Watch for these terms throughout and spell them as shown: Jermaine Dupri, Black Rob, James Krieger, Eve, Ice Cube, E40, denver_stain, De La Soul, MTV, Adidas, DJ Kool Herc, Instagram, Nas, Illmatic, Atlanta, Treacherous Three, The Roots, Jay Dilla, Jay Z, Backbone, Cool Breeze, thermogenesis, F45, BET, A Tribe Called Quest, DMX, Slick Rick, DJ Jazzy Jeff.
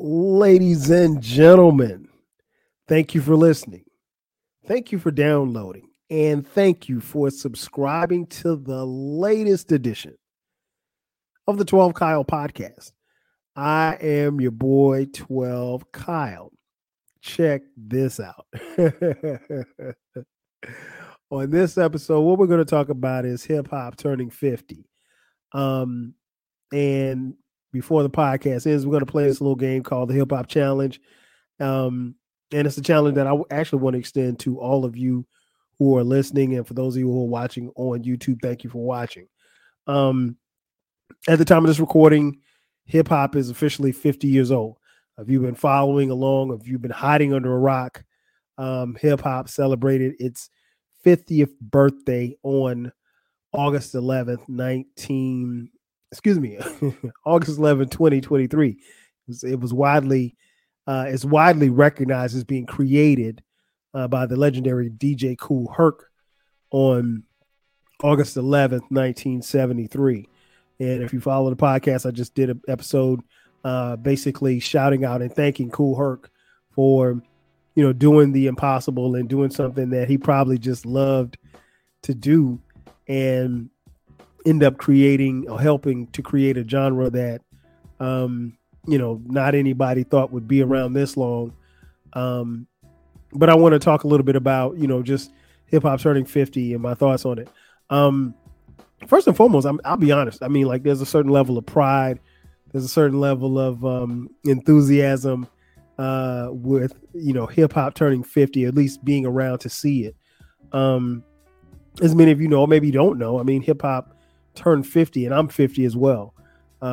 Ladies and gentlemen, thank you for listening. Thank you for downloading. And thank you for subscribing to the latest edition of the 12 Kyle podcast. I am your boy, 12 Kyle. Check this out. On this episode, what we're going to talk about is hip-hop turning 50. And before the podcast ends, we're going to play this little game called the Hip-Hop Challenge. And it's a challenge that I actually want to extend to all of you who are listening. And for those of you who are watching on YouTube, thank you for watching. At the time of this recording, hip-hop is officially 50 years old. If you've been following along, if you've been hiding under a rock, hip-hop celebrated its 50th birthday on August 11th, August 11th, 2023. It's widely recognized as being created by the legendary DJ Kool Herc on August 11th, 1973. And if you follow the podcast, I just did an episode basically shouting out and thanking Kool Herc for, you know, doing the impossible and doing something that he probably just loved to do and end up creating or helping to create a genre that, you know, not anybody thought would be around this long. But I want to talk a little bit about, you know, just hip hop turning 50 and my thoughts on it. First and foremost, I'll be honest. I mean, like, there's a certain level of pride. There's a certain level of enthusiasm with, you know, hip hop turning 50, at least being around to see it. As many of you know, maybe you don't know, I mean, hip hop turned 50 and I'm 50 as well.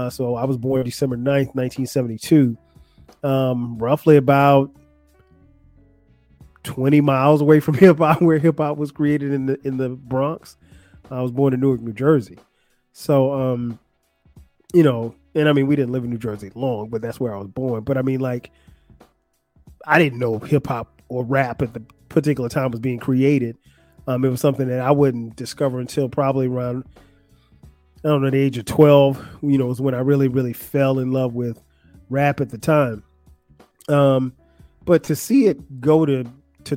So I was born December 9th, 1972, roughly about 20 miles away from hip hop, where hip hop was created in the Bronx. I was born in Newark, New Jersey. So, you know, and I mean, we didn't live in New Jersey long, but that's where I was born. But I mean, like, I didn't know hip hop or rap at the particular time was being created. It was something that I wouldn't discover until probably around, I don't know, the age of 12, you know, was when I really, really fell in love with rap at the time. But to see it go to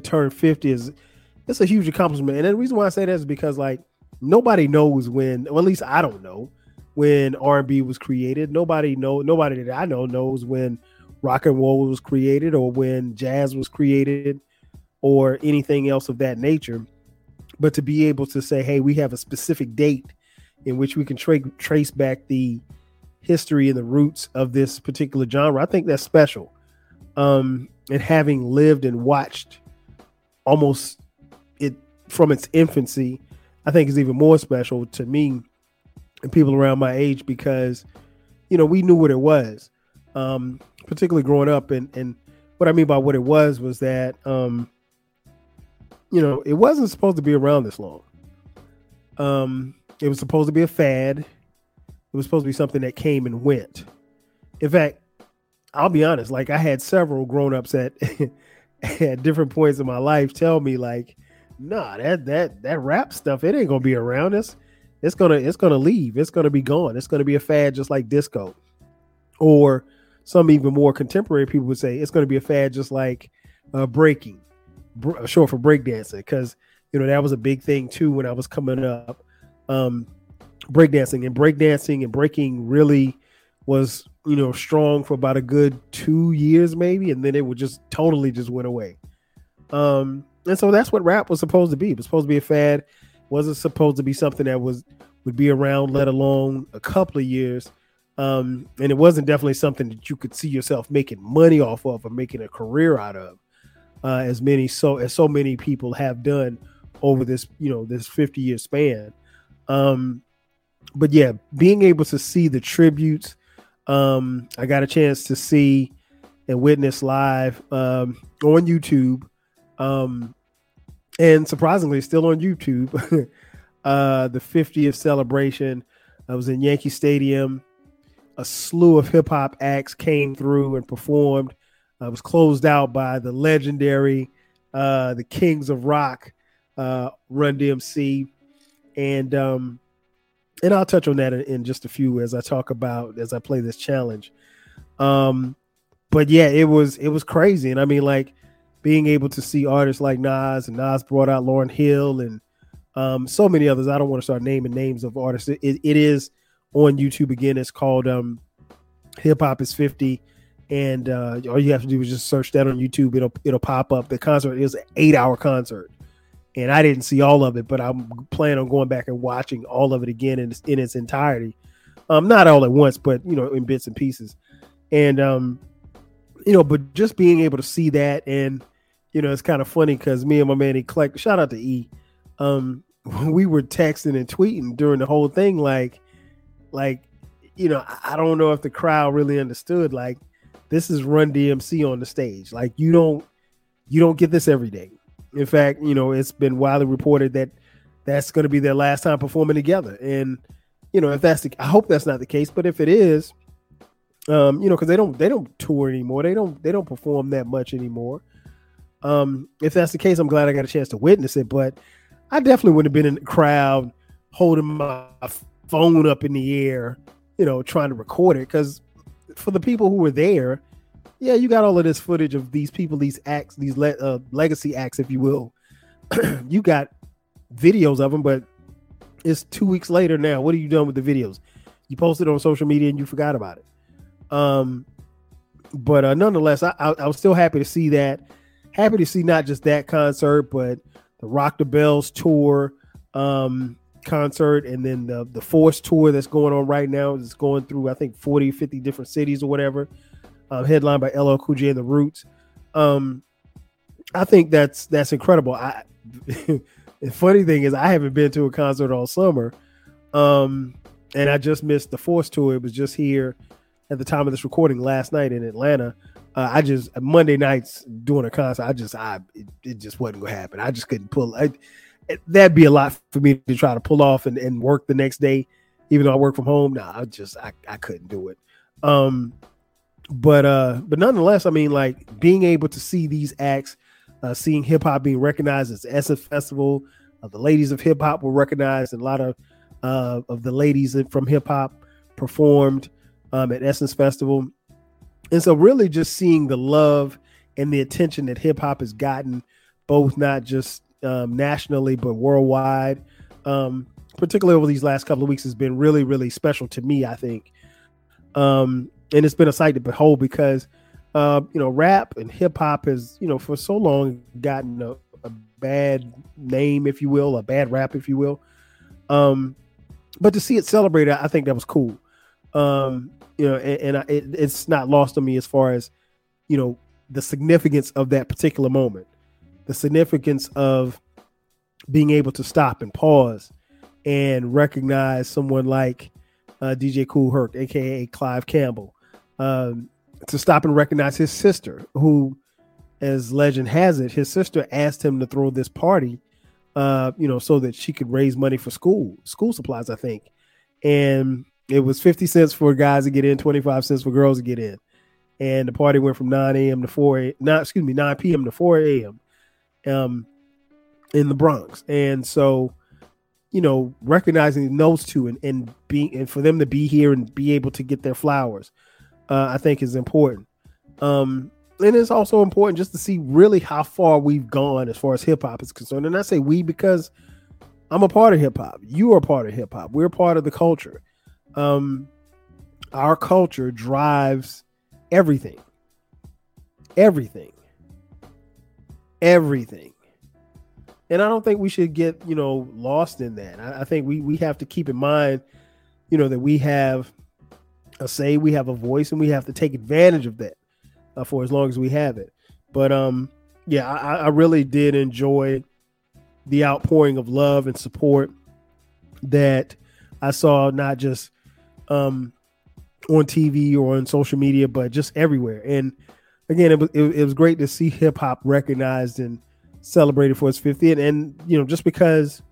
turn 50 it's a huge accomplishment. And the reason why I say that is because, like, nobody knows when, or at least I don't know, when R&B was created. Nobody that I know knows when rock and roll was created or when jazz was created or anything else of that nature. But to be able to say, hey, we have a specific date in which we can trace back the history and the roots of this particular genre, I think that's special. And having lived and watched almost it from its infancy, I think is even more special to me and people around my age because, you know, we knew what it was, particularly growing up. And what I mean by what it was that, you know, it wasn't supposed to be around this long. It was supposed to be a fad. It was supposed to be something that came and went. In fact, I'll be honest, like, I had several grown-ups at different points in my life tell me, like, nah, that rap stuff, it ain't gonna be around us. It's gonna leave. It's gonna be gone. It's gonna be a fad just like disco. Or some even more contemporary people would say it's gonna be a fad just like breaking. Short for breakdancing, because, you know, that was a big thing too when I was coming up. Breakdancing and breaking really was, you know, strong for about a good 2 years maybe, and then it would just totally just went away. And so that's what rap was supposed to be. It was supposed to be a fad. It wasn't supposed to be something that would be around, let alone a couple of years. And it wasn't definitely something that you could see yourself making money off of or making a career out of. As so many people have done over this, you know, this 50-year span. But yeah, being able to see the tributes, I got a chance to see and witness live on YouTube, and surprisingly, still on YouTube, the 50th celebration. I was in Yankee Stadium. A slew of hip hop acts came through and performed. I was closed out by the legendary, the Kings of Rock, Run DMC. And I'll touch on that in just a few as I play this challenge. But yeah, it was crazy. And I mean, like, being able to see artists like Nas, and Nas brought out Lauryn Hill and so many others. I don't want to start naming names of artists. It is on YouTube again. It's called Hip Hop is 50. And all you have to do is just search that on YouTube. It'll pop up. The concert is an 8-hour concert. And I didn't see all of it, but I'm planning on going back and watching all of it again in its entirety. Not all at once, but, you know, in bits and pieces. And, you know, but just being able to see that. And, you know, it's kind of funny because me and my man, Eclectic, shout out to E. We were texting and tweeting during the whole thing. Like, you know, I don't know if the crowd really understood, like, this is Run DMC on the stage. Like, you don't get this every day. In fact, you know, it's been widely reported that that's going to be their last time performing together. And, you know, if that's the, I hope that's not the case, but if it is, you know, cause they don't tour anymore. They don't perform that much anymore. If that's the case, I'm glad I got a chance to witness it, but I definitely wouldn't have been in the crowd holding my phone up in the air, you know, trying to record it. Cause for the people who were there, yeah, you got all of this footage of these people, these acts, these legacy acts, if you will. You got videos of them, but it's 2 weeks later now. What are you doing with the videos? You posted on social media and you forgot about it. But nonetheless, I was still happy to see that. Happy to see not just that concert, but the Rock the Bells tour concert, and then the Force tour that's going on right now. It's going through, I think, 40, 50 different cities or whatever. Headlined by LL Cool J and The Roots. I think that's incredible. The funny thing is I haven't been to a concert all summer, and I just missed the Force tour. It was just here at the time of this recording last night in Atlanta. I just, Monday nights doing a concert, it just wasn't going to happen. I just couldn't pull. That'd be a lot for me to try to pull off and work the next day, even though I work from home. I couldn't do it. But nonetheless, I mean, like, being able to see these acts, seeing hip hop being recognized as the SF Festival, the ladies of hip hop were recognized, and a lot of the ladies from hip hop performed at Essence Festival. And so really just seeing the love and the attention that hip hop has gotten, both not just nationally, but worldwide, particularly over these last couple of weeks, has been really, really special to me, I think. And it's been a sight to behold because, you know, rap and hip hop has, you know, for so long gotten a bad name, if you will, a bad rap, if you will. But to see it celebrated, I think that was cool. You know, it's not lost on me as far as, you know, the significance of that particular moment, the significance of being able to stop and pause and recognize someone like DJ Kool Herc, a.k.a. Clive Campbell. To stop and recognize his sister, who, as legend has it, his sister asked him to throw this party, you know, so that she could raise money for school supplies, I think. And it was 50 cents for guys to get in, 25 cents for girls to get in. And the party went from 9 p.m. to 4 a.m. In the Bronx. And so, you know, recognizing those two and for them to be here and be able to get their flowers, I think is important. And it's also important just to see really how far we've gone as far as hip hop is concerned. And I say we because I'm a part of hip hop. You are part of hip hop. We're part of the culture. Our culture drives everything. Everything. Everything. And I don't think we should get, you know, lost in that. I think we have to keep in mind, you know, that we have a say, we have a voice, and we have to take advantage of that for as long as we have it. But yeah, I really did enjoy the outpouring of love and support that I saw, not just on TV or on social media, but just everywhere. And again, it was great to see hip hop recognized and celebrated for its 50th, and you know, just because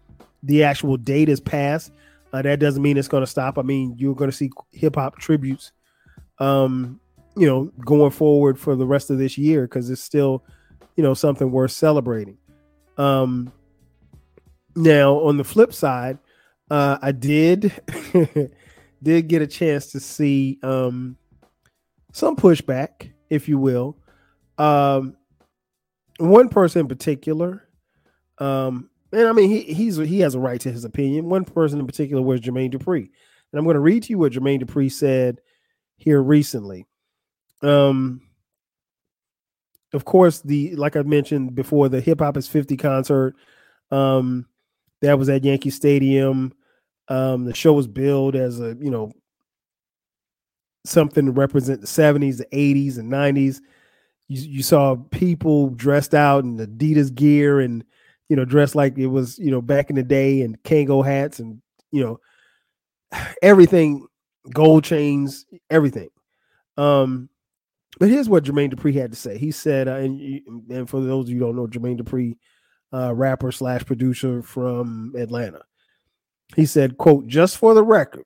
the actual date is passed, that doesn't mean it's going to stop. I mean, you're going to see hip hop tributes, you know, going forward for the rest of this year because it's still, you know, something worth celebrating. Now, on the flip side, I did get a chance to see some pushback if you will. One person in particular, and I mean, he has a right to his opinion. One person in particular was Jermaine Dupri. And I'm going to read to you what Jermaine Dupri said here recently. Of course, like I mentioned before, the Hip Hop is 50 concert that was at Yankee Stadium. The show was billed as a, you know, something to represent the 70s, the 80s, and 90s. You saw people dressed out in Adidas gear and, you know, dressed like it was, you know, back in the day, and Kango hats and, you know, everything, gold chains, everything. But here's what Jermaine Dupri had to say. He said, and for those of you who don't know, Jermaine Dupri, rapper / producer from Atlanta. He said, quote, "Just for the record,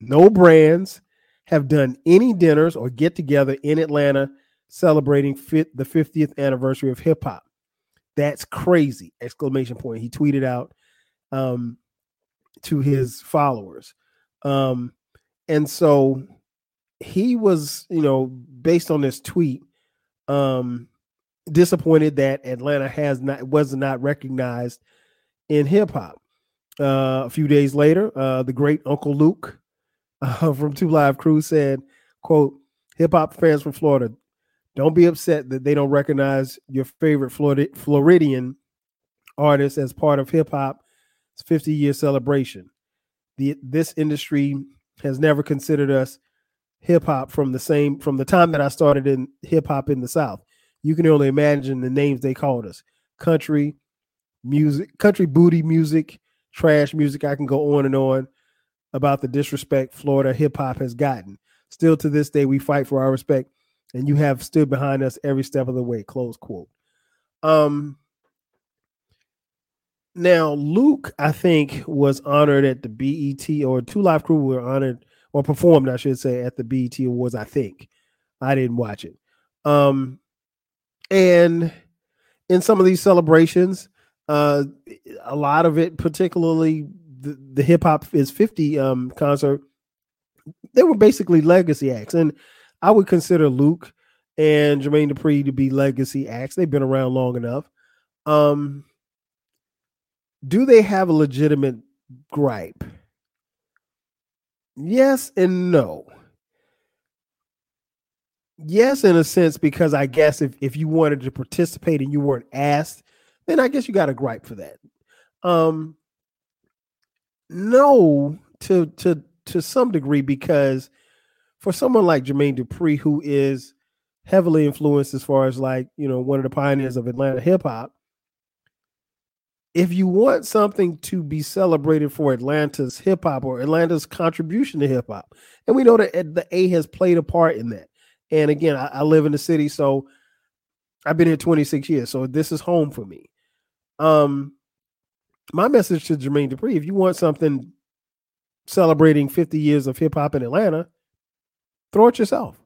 no brands have done any dinners or get together in Atlanta celebrating the 50th anniversary of hip hop. That's crazy!" ! He tweeted out to his followers. And so he was, you know, based on this tweet, disappointed that Atlanta was not recognized in hip hop. A few days later, the great Uncle Luke from Two Live Crew said, quote, "Hip hop fans from Florida, don't be upset that they don't recognize your favorite Floridian artist as part of hip hop's 50-year celebration. This industry has never considered us hip hop from the time that I started in hip hop in the South. You can only imagine the names they called us: country music, country booty music, trash music. I can go on and on about the disrespect Florida hip hop has gotten. Still to this day, we fight for our respect, and you have stood behind us every step of the way." Close quote. Now, Luke, I think, was honored at the BET, or Two Live Crew were honored, or performed, I should say, at the BET Awards, I think. I didn't watch it. And in some of these celebrations, a lot of it, particularly the Hip Hop is 50 concert, they were basically legacy acts. And I would consider Luke and Jermaine Dupri to be legacy acts. They've been around long enough. Do they have a legitimate gripe? Yes and no. Yes, in a sense, because I guess if you wanted to participate and you weren't asked, then I guess you got a gripe for that. No, to some degree, because for someone like Jermaine Dupri, who is heavily influenced as far as, like, you know, one of the pioneers of Atlanta hip hop, if you want something to be celebrated for Atlanta's hip hop or Atlanta's contribution to hip hop, and we know that the A has played a part in that. And again, I live in the city, so I've been here 26 years, so this is home for me. My message to Jermaine Dupri: if you want something celebrating 50 years of hip hop in Atlanta, throw it yourself.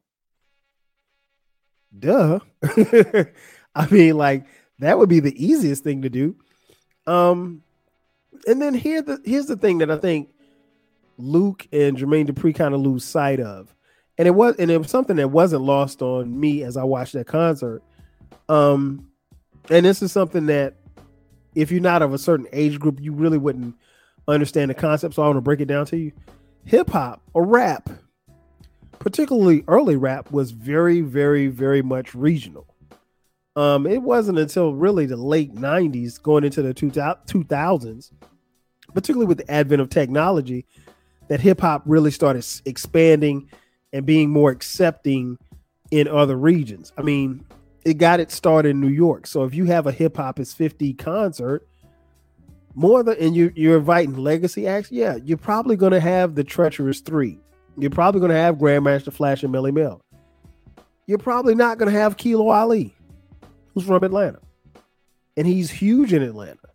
Duh. I mean, like, that would be the easiest thing to do. And then here's the thing that I think Luke and Jermaine Dupri kind of lose sight of, and it was something that wasn't lost on me as I watched that concert. And this is something that, if you're not of a certain age group, you really wouldn't understand the concept. So I want to break it down to you. Hip hop or rap, particularly early rap, was very, very, very much regional. It wasn't until really the late 90s, going into the 2000s, particularly with the advent of technology, that hip hop really started expanding and being more accepting in other regions. I mean, it got its start in New York. So if you have a Hip Hop is 50 concert, you're inviting legacy acts, yeah, you're probably going to have the Treacherous Three. You're probably going to have Grandmaster Flash and Melly Mel. You're probably not going to have Kilo Ali, who's from Atlanta, and he's huge in Atlanta,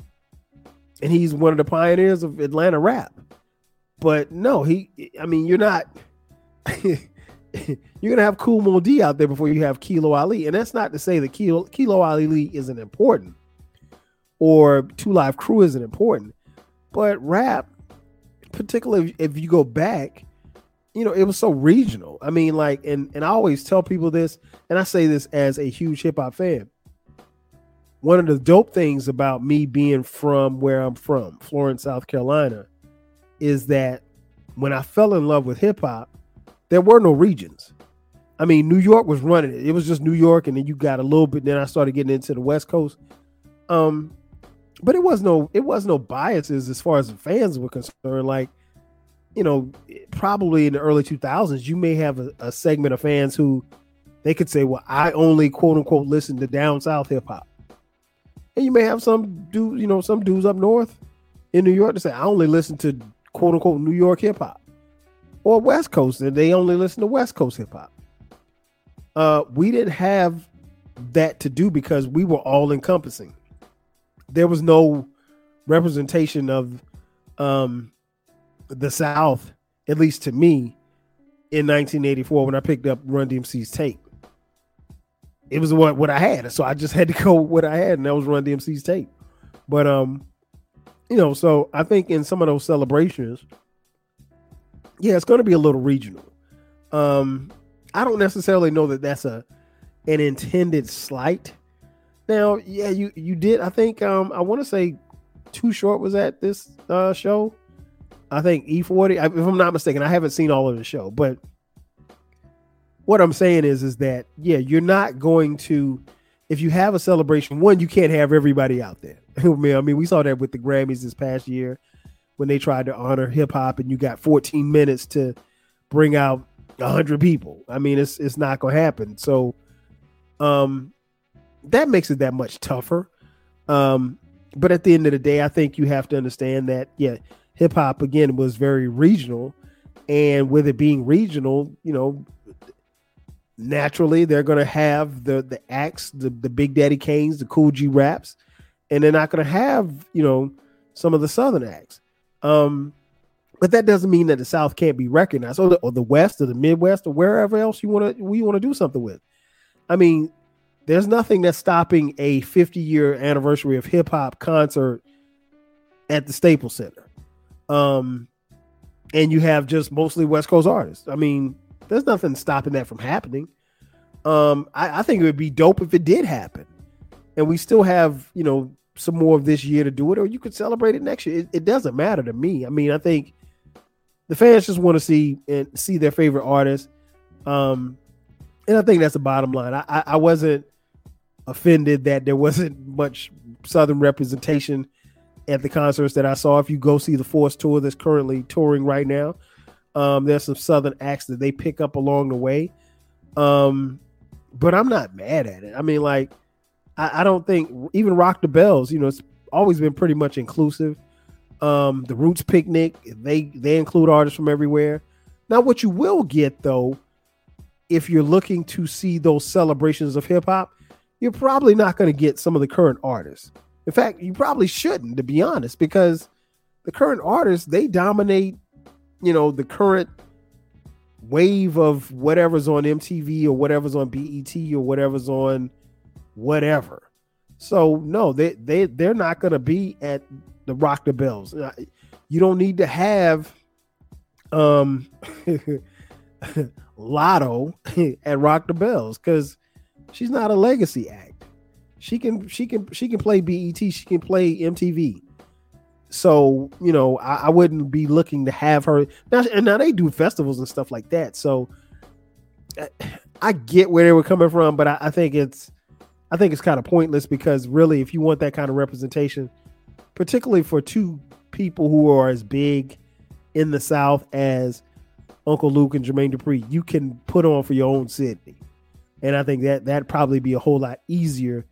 and he's one of the pioneers of Atlanta rap. But no, you're not. You're gonna have Kool Moe Dee out there before you have Kilo Ali, and that's not to say that Kilo Ali isn't important, or Two Live Crew isn't important, but rap, particularly if you go back, you know, it was so regional. I mean, like, and I always tell people this, and I say this as a huge hip hop fan. One of the dope things about me being from where I'm from, Florence, South Carolina, is that when I fell in love with hip hop, there were no regions. I mean, New York was running it. It was just New York, and then you got a little bit. Then I started getting into the West Coast, but it was no biases as far as the fans were concerned. Like, you know, probably in the early 2000s, you may have a segment of fans who they could say, "Well, I only quote unquote listen to down south hip hop." And you may have some dude, you know, some dudes up north in New York to say, I only listen to quote unquote New York hip hop, or West Coast, and they only listen to West Coast hip hop. We didn't have that to do because we were all encompassing. There was no representation of the South, at least to me, in 1984 when I picked up Run DMC's tape. It was what I had. So I just had to go with what I had, and that was Run DMC's tape. But, you know, so I think in some of those celebrations, yeah, it's going to be a little regional. I don't necessarily know that that's an intended slight. Now, yeah, you did. I think, I want to say Too Short was at this show. I think E40, if I'm not mistaken, I haven't seen all of the show, but what I'm saying is that, yeah, you're not going to, if you have a celebration, one, you can't have everybody out there. I mean, we saw that with the Grammys this past year when they tried to honor hip hop and you got 14 minutes to bring out 100 people. I mean, it's not going to happen. So that makes it that much tougher. But at the end of the day, I think you have to understand that, yeah, hip hop, again, was very regional. And with it being regional, you know, naturally, they're going to have the acts, the Big Daddy Kanes, the Cool G Raps, and they're not going to have, you know, some of the Southern acts. But that doesn't mean that the South can't be recognized, or the West, or the Midwest, or wherever else we want to do something with. I mean, there's nothing that's stopping a 50-year anniversary of hip hop concert at the Staples Center, and you have just mostly West Coast artists. I mean, there's nothing stopping that from happening. I think it would be dope if it did happen. And we still have, you know, some more of this year to do it, or you could celebrate it next year. It doesn't matter to me. I mean, I think the fans just want to see their favorite artists. And I think that's the bottom line. I wasn't offended that there wasn't much Southern representation at the concerts that I saw. If you go see the Force Tour that's currently touring right now, there's some Southern acts that they pick up along the way. But I'm not mad at it. I mean, like, I don't think even Rock the Bells, you know, it's always been pretty much inclusive. The Roots Picnic, they include artists from everywhere. Now, what you will get, though, if you're looking to see those celebrations of hip hop, you're probably not going to get some of the current artists. In fact, you probably shouldn't, to be honest, because the current artists, they dominate, you know, the current wave of whatever's on MTV or whatever's on BET or whatever's on whatever. So no, they're not going to be at the Rock the Bells. You don't need to have Lotto at Rock the Bells because she's not a legacy act. She can play BET. She can play MTV. So, you know, I wouldn't be looking to have her now. And now they do festivals and stuff like that. So I get where they were coming from, but I think it's kind of pointless because really, if you want that kind of representation, particularly for two people who are as big in the South as Uncle Luke and Jermaine Dupri, you can put on for your own city. And I think that'd probably be a whole lot easier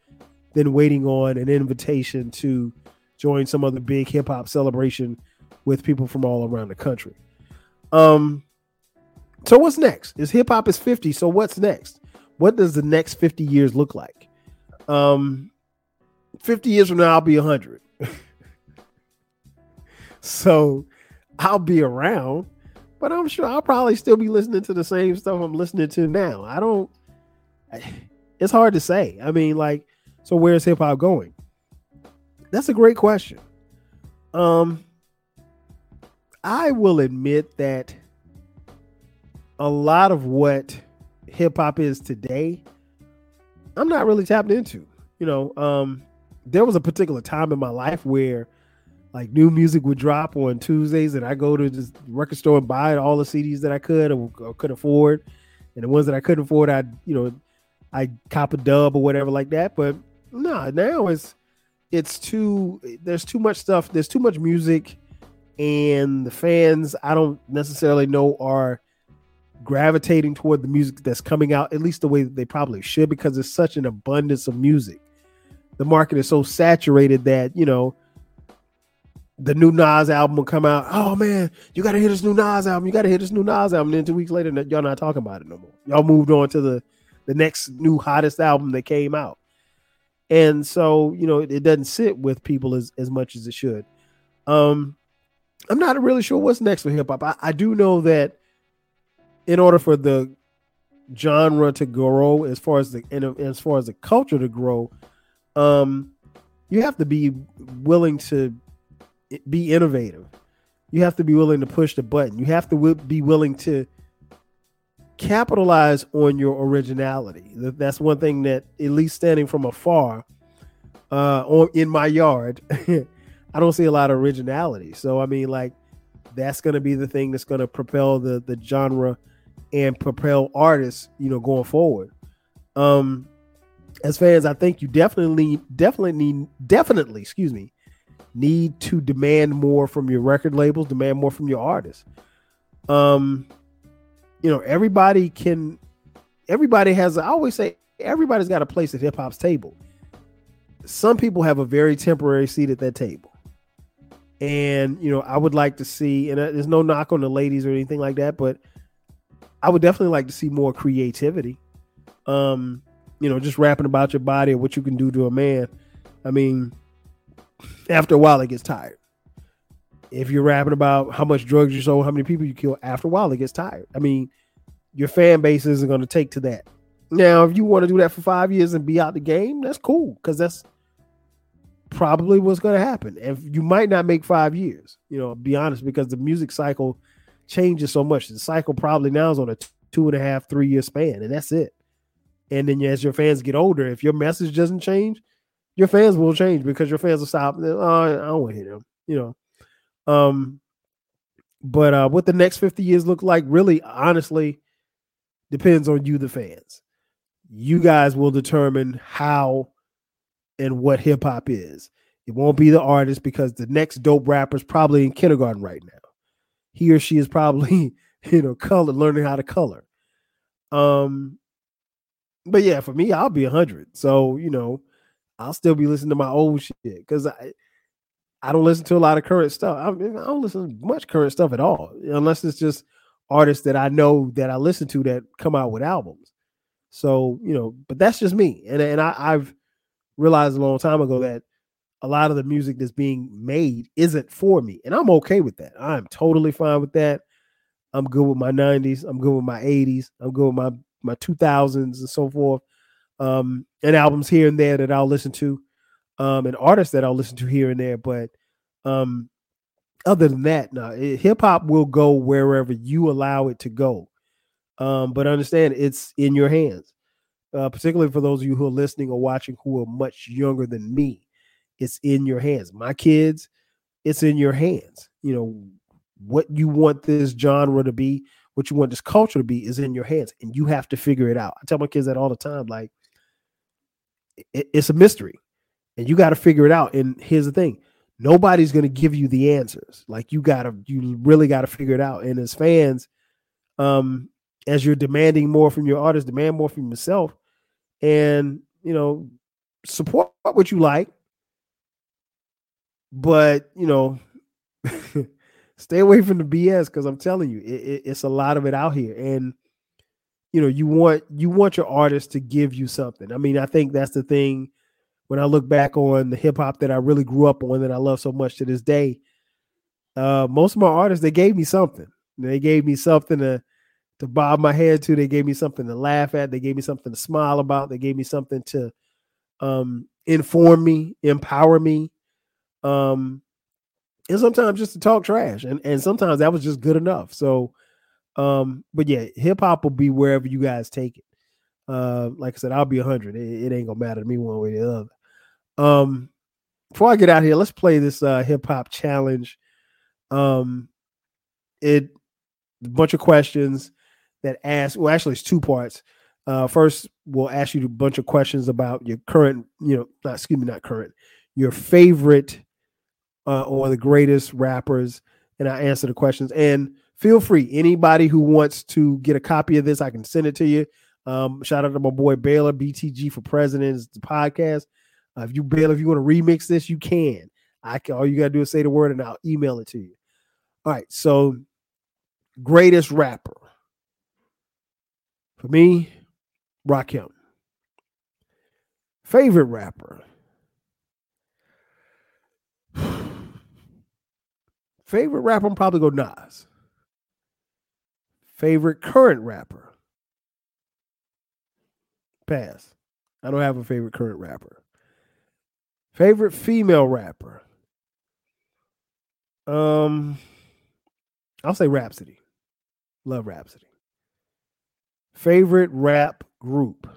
than waiting on an invitation to join some other big hip hop celebration with people from all around the country. So what's next? Is hip hop is 50. So what's next? What does the next 50 years look like? 50 years from now, I'll be 100. So I'll be around, but I'm sure I'll probably still be listening to the same stuff I'm listening to now. It's hard to say. I mean, like, so where's hip hop going? That's a great question. I will admit that a lot of what hip hop is today, I'm not really tapped into. You know, there was a particular time in my life where like new music would drop on Tuesdays and I go to the record store and buy all the CDs that I could or could afford. And the ones that I couldn't afford, I cop a dub or whatever like that. But no, now there's too much stuff. There's too much music and the fans, I don't necessarily know, are gravitating toward the music that's coming out, at least the way that they probably should, because there's such an abundance of music. The market is so saturated that, you know, the new Nas album will come out. Oh man, you got to hear this new Nas album. You got to hear this new Nas album. And then 2 weeks later, y'all not talking about it no more. Y'all moved on to the next new hottest album that came out. And so, you know, it doesn't sit with people as much as it should. I'm not really sure what's next for hip hop. I do know that in order for the genre to grow, as far as the culture to grow, you have to be willing to be innovative. You have to be willing to push the button. You have to be willing to capitalize on your originality. That's one thing that, at least standing from afar, or in my yard, I don't see a lot of originality. So I mean, like, that's going to be the thing that's going to propel the genre and propel artists, you know, going forward. As fans, I think you definitely need to demand more from your record labels, demand more from your artists. You know, I always say everybody's got a place at hip hop's table. Some people have a very temporary seat at that table. And, you know, I would like to see, and there's no knock on the ladies or anything like that, but I would definitely like to see more creativity. You know, just rapping about your body or what you can do to a man. I mean, after a while, it gets tired. If you're rapping about how much drugs you sold, how many people you kill, after a while, it gets tired. I mean, your fan base isn't going to take to that. Now, if you want to do that for 5 years and be out the game, that's cool, because that's probably what's going to happen. And you might not make 5 years, you know, be honest, because the music cycle changes so much. The cycle probably now is on a 2.5-3 year span, and that's it. And then as your fans get older, if your message doesn't change, your fans will change, because your fans will stop. Oh, I don't want to hear them, you know. But what the next 50 years look like really, honestly, depends on you, the fans. You guys will determine how and what hip hop is. It won't be the artist, because the next dope rapper is probably in kindergarten right now. He or she is probably, you know, learning how to color. But yeah, for me, I'll be 100. So, you know, I'll still be listening to my old shit, because I don't listen to a lot of current stuff. I don't listen to much current stuff at all, unless it's just artists that I know that I listen to that come out with albums. So, you know, but that's just me. And I've realized a long time ago that a lot of the music that's being made isn't for me. And I'm okay with that. I'm totally fine with that. I'm good with my 90s. I'm good with my 80s. I'm good with my 2000s and so forth. And albums here and there that I'll listen to, and artists that I'll listen to here and there. But other than that, no, hip hop will go wherever you allow it to go. But understand, it's in your hands, particularly for those of you who are listening or watching who are much younger than me. It's in your hands. My kids, it's in your hands. You know, what you want this genre to be, what you want this culture to be, is in your hands, and you have to figure it out. I tell my kids that all the time, like, it's a mystery and you got to figure it out. And here's the thing. Nobody's going to give you the answers. Like, you really got to figure it out. And as fans, as you're demanding more from your artists, demand more from yourself, and, you know, support what you like, but, you know, stay away from the BS. 'Cause I'm telling you, it's a lot of it out here. And, you know, you want your artists to give you something. I mean, I think that's the thing. When I look back on the hip hop that I really grew up on, that I love so much to this day, most of my artists, they gave me something. They gave me something to bob my head to. They gave me something to laugh at. They gave me something to smile about. They gave me something to inform me, empower me, and sometimes just to talk trash. And sometimes that was just good enough. So But yeah, hip hop will be wherever you guys take it. Like I said, I'll be 100. It ain't gonna matter to me one way or the other. Before I get out here, let's play this hip hop challenge. It a bunch of questions that ask. Well, actually, it's two parts. First, we'll ask you a bunch of questions about your current, your favorite or the greatest rappers, and I answer the questions. And feel free, anybody who wants to get a copy of this, I can send it to you. Shout out to my boy Baylor, BTG for President is the podcast. If you Baylor, if you want to remix this, you can. All you gotta do is say the word, and I'll email it to you. All right, so greatest rapper for me, Rakim. Favorite rapper. Favorite rapper, I'm probably go Nas. Favorite current rapper. Pass. I don't have a favorite current rapper. Favorite female rapper. I'll say Rapsody. Love Rapsody. Favorite rap group.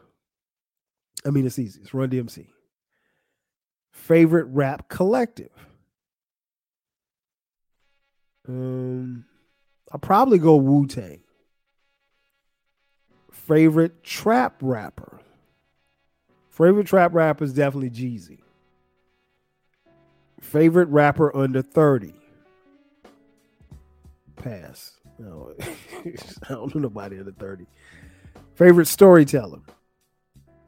I mean, it's easy. It's Run DMC. Favorite rap collective. I'll probably go Wu-Tang. Favorite trap rapper. Favorite trap rapper is definitely Jeezy. Favorite rapper under 30. Pass. No, I don't know nobody under 30. Favorite storyteller.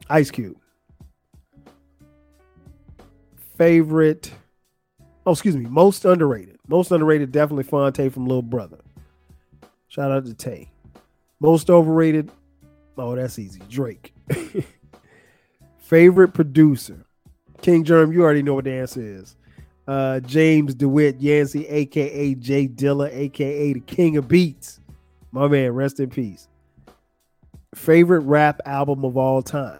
Ice Cube. Favorite. Oh, excuse me. Most underrated. Most underrated, definitely Fonte from Little Brother. Shout out to Tay. Most overrated. Oh, that's easy. Drake. Favorite producer. King Germ, you already know what the answer is. James DeWitt Yancey, a.k.a. Jay Dilla, a.k.a. the King of Beats. My man, rest in peace. Favorite rap album of all time?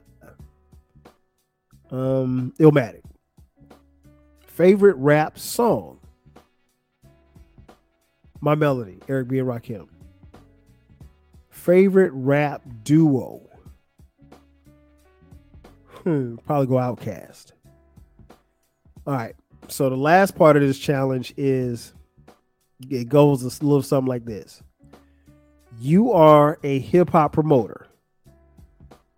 Illmatic. Favorite rap song? My Melody, Eric B and Rakim. Favorite rap duo? Probably go Outkast. All right. So the last part of this challenge is, it goes a little something like this. You are a hip hop promoter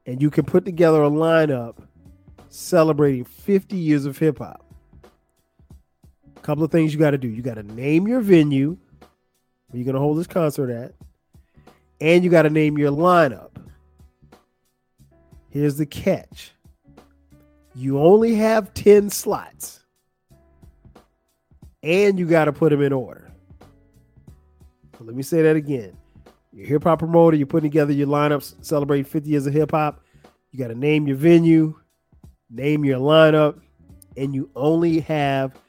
and you can put together a lineup celebrating 50 years of hip hop. A couple of things you got to do. You got to name your venue where you're going to hold this concert at, and you got to name your lineup. Here's the catch. You only have 10 slots. And you got to put them in order. So let me say that again. You're a hip hop promoter. You're putting together your lineups celebrating 50 years of hip hop. You got to name your venue, name your lineup, and you only have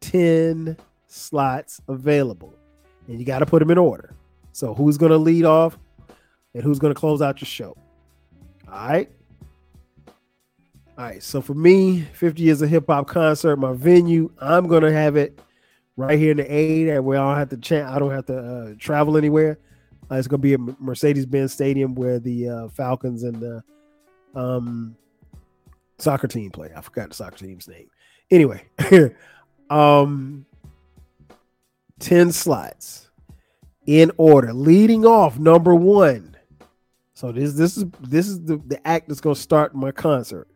10 slots available. And you got to put them in order. So who's going to lead off and who's going to close out your show? All right. All right. So for me, 50 years of hip hop concert, my venue, I'm going to have it right here in the A, that where I don't have to travel anywhere. It's going to be at Mercedes-Benz Stadium, where the Falcons and the soccer team play. I forgot the soccer team's name. Anyway, 10 slots in order. Leading off, number one. So this is the act that's going to start my concert.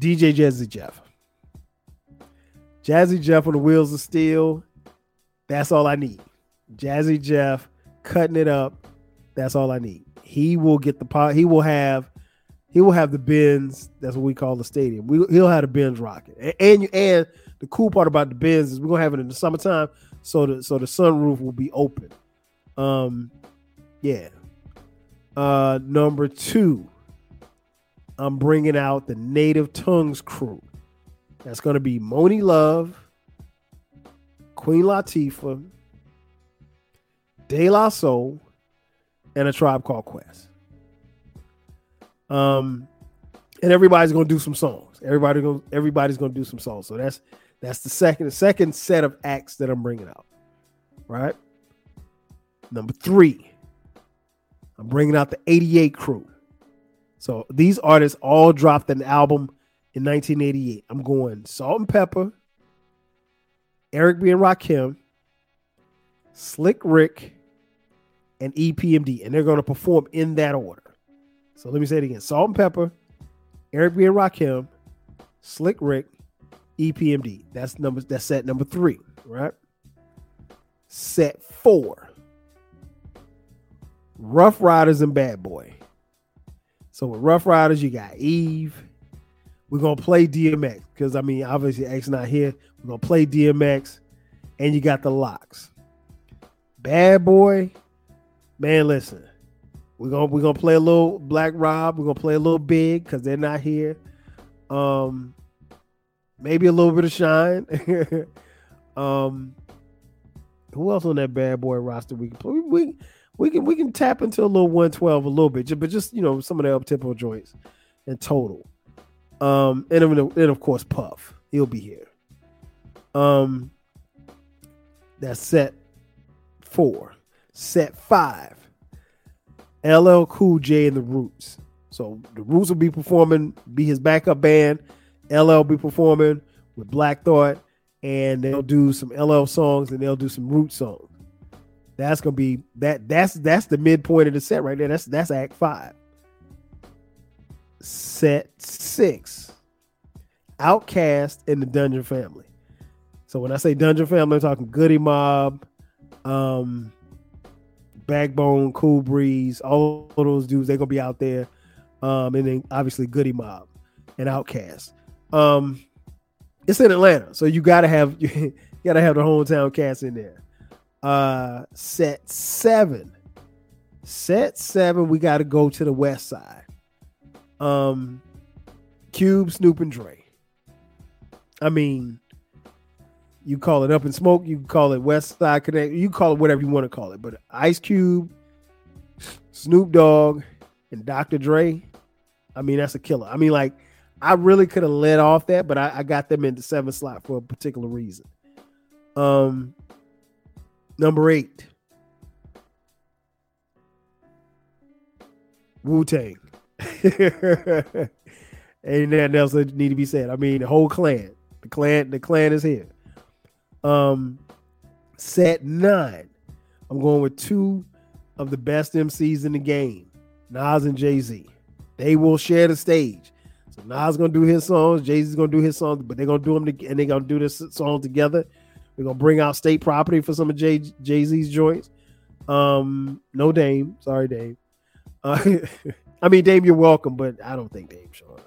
DJ Jazzy Jeff. Jazzy Jeff on the Wheels of Steel. That's all I need. Jazzy Jeff cutting it up. That's all I need. He will get the pot. He will have the Benz. That's what we call the stadium. He'll have the Benz rocket. And the cool part about the Benz is we're gonna have it in the summertime, so the sunroof will be open. Yeah. Number two, I'm bringing out the Native Tongues crew. That's going to be Monie Love, Queen Latifah, De La Soul, and A Tribe Called Quest. And everybody's going to do some songs. Everybody's going to do some songs. So that's the second set of acts that I'm bringing out. Right? Number three, I'm bringing out the 88 crew. So these artists all dropped an album in 1988. I'm going Salt-N-Pepa, Eric B and Rakim, Slick Rick, and EPMD. And they're going to perform in that order. So let me say it again. Salt-N-Pepa, Eric B and Rakim, Slick Rick, EPMD. That's set number three, right? Set four, Rough Riders and Bad Boy. So with Rough Riders, you got Eve. We're going to play DMX because, I mean, obviously X not here. We're going to play DMX. And you got the Locks. Bad Boy, man, listen. We're gonna play a little Black Rob. We're going to play a little Big because they're not here. Maybe a little bit of Shine. Who else on that Bad Boy roster we can play? We can tap into a little 112 a little bit, but just, you know, some of the up-tempo joints in total. And of course Puff, he'll be here. That's set four. Set five, LL Cool J and The Roots. So The Roots will be performing, be his backup band. LL will be performing with Black Thought, and they'll do some LL songs and they'll do some Roots songs. That's gonna be that's the midpoint of the set right there. That's act five. Set six, Outkast and the Dungeon Family. So when I say Dungeon Family, I'm talking Goody Mob, Backbone, Cool Breeze, all of those dudes. They're gonna be out there, and then obviously Goody Mob and Outkast. It's in Atlanta, so you gotta have the hometown cast in there. Set seven, we got to go to the West Side. Cube, Snoop, and Dre. I mean, you call it Up in Smoke, you call it West Side Connect, you call it whatever you want to call it. But Ice Cube, Snoop Dogg, and Dr. Dre, I mean, that's a killer. I mean, like, I really could have let off that, but I got them in the seventh slot for a particular reason. Number eight, Wu-Tang. Ain't nothing else that need to be said. I mean, the whole clan. The clan is here. Set nine, I'm going with two of the best MCs in the game, Nas and Jay Z. They will share the stage. So Nas gonna do his songs, Jay Z's gonna do his songs, but they're gonna do them and they're gonna do this song together. We're going to bring out State Property for some of Jay-Z's joints. No Dame. Sorry, Dame. I mean, Dame, you're welcome, but I don't think Dame's showing up.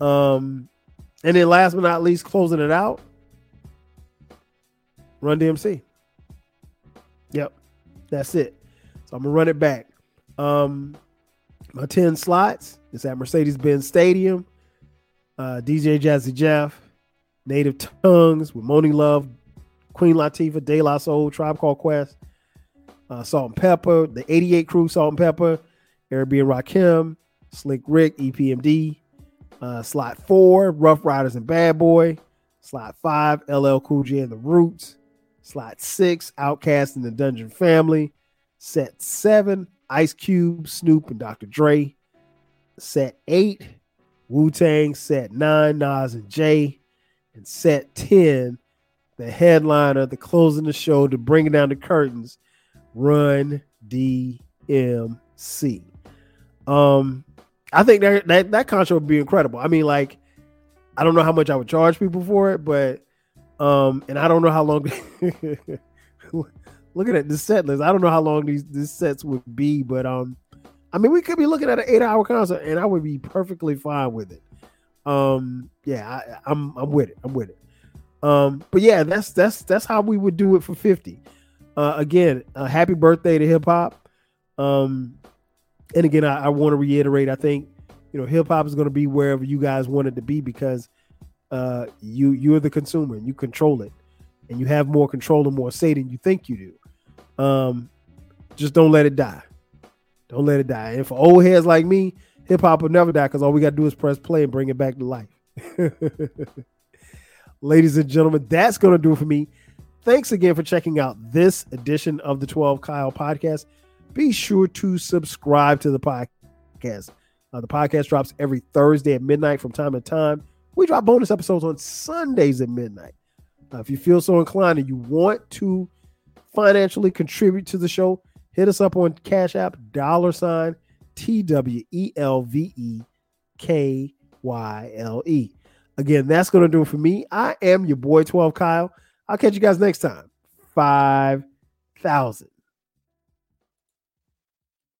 And then last but not least, closing it out, Run DMC. Yep, that's it. So I'm going to run it back. My 10 slots is at Mercedes-Benz Stadium. DJ Jazzy Jeff, Native Tongues with Monie Love, Queen Latifah, De La Soul, Tribe Called Quest, Salt-N-Pepa, the 88 Crew, Salt-N-Pepa, Eric B and Rakim, Slick Rick, EPMD, Slot 4, Rough Riders and Bad Boy, Slot 5, LL Cool J and The Roots, Slot 6, Outkast and the Dungeon Family, Set 7, Ice Cube, Snoop and Dr. Dre, Set 8, Wu-Tang, Set 9, Nas and Jay, and Set 10, the headliner, the closing the show, to bring down the curtains, Run DMC. I think that concert would be incredible. I mean, like, I don't know how much I would charge people for it, but and I don't know how long. Looking at the set list, I don't know how long these sets would be, but I mean, we could be looking at an 8-hour concert, and I would be perfectly fine with it. I'm with it. But yeah, that's how we would do it for 50. Again, happy birthday to hip hop. And again, I want to reiterate, I think, you know, hip hop is going to be wherever you guys want it to be, because you're the consumer and you control it, and you have more control and more say than you think you do. Just don't let it die. Don't let it die. And for old heads like me, hip hop will never die, because all we got to do is press play and bring it back to life. Ladies and gentlemen, that's going to do it for me. Thanks again for checking out this edition of the 12 Kyle podcast. Be sure to subscribe to the podcast. The podcast drops every Thursday at midnight from time to time. We drop bonus episodes on Sundays at midnight. If you feel so inclined and you want to financially contribute to the show, hit us up on Cash App, $ $TWELVEKYLE. Again, that's going to do it for me. I am your boy, 12 Kyle. I'll catch you guys next time. 5,000.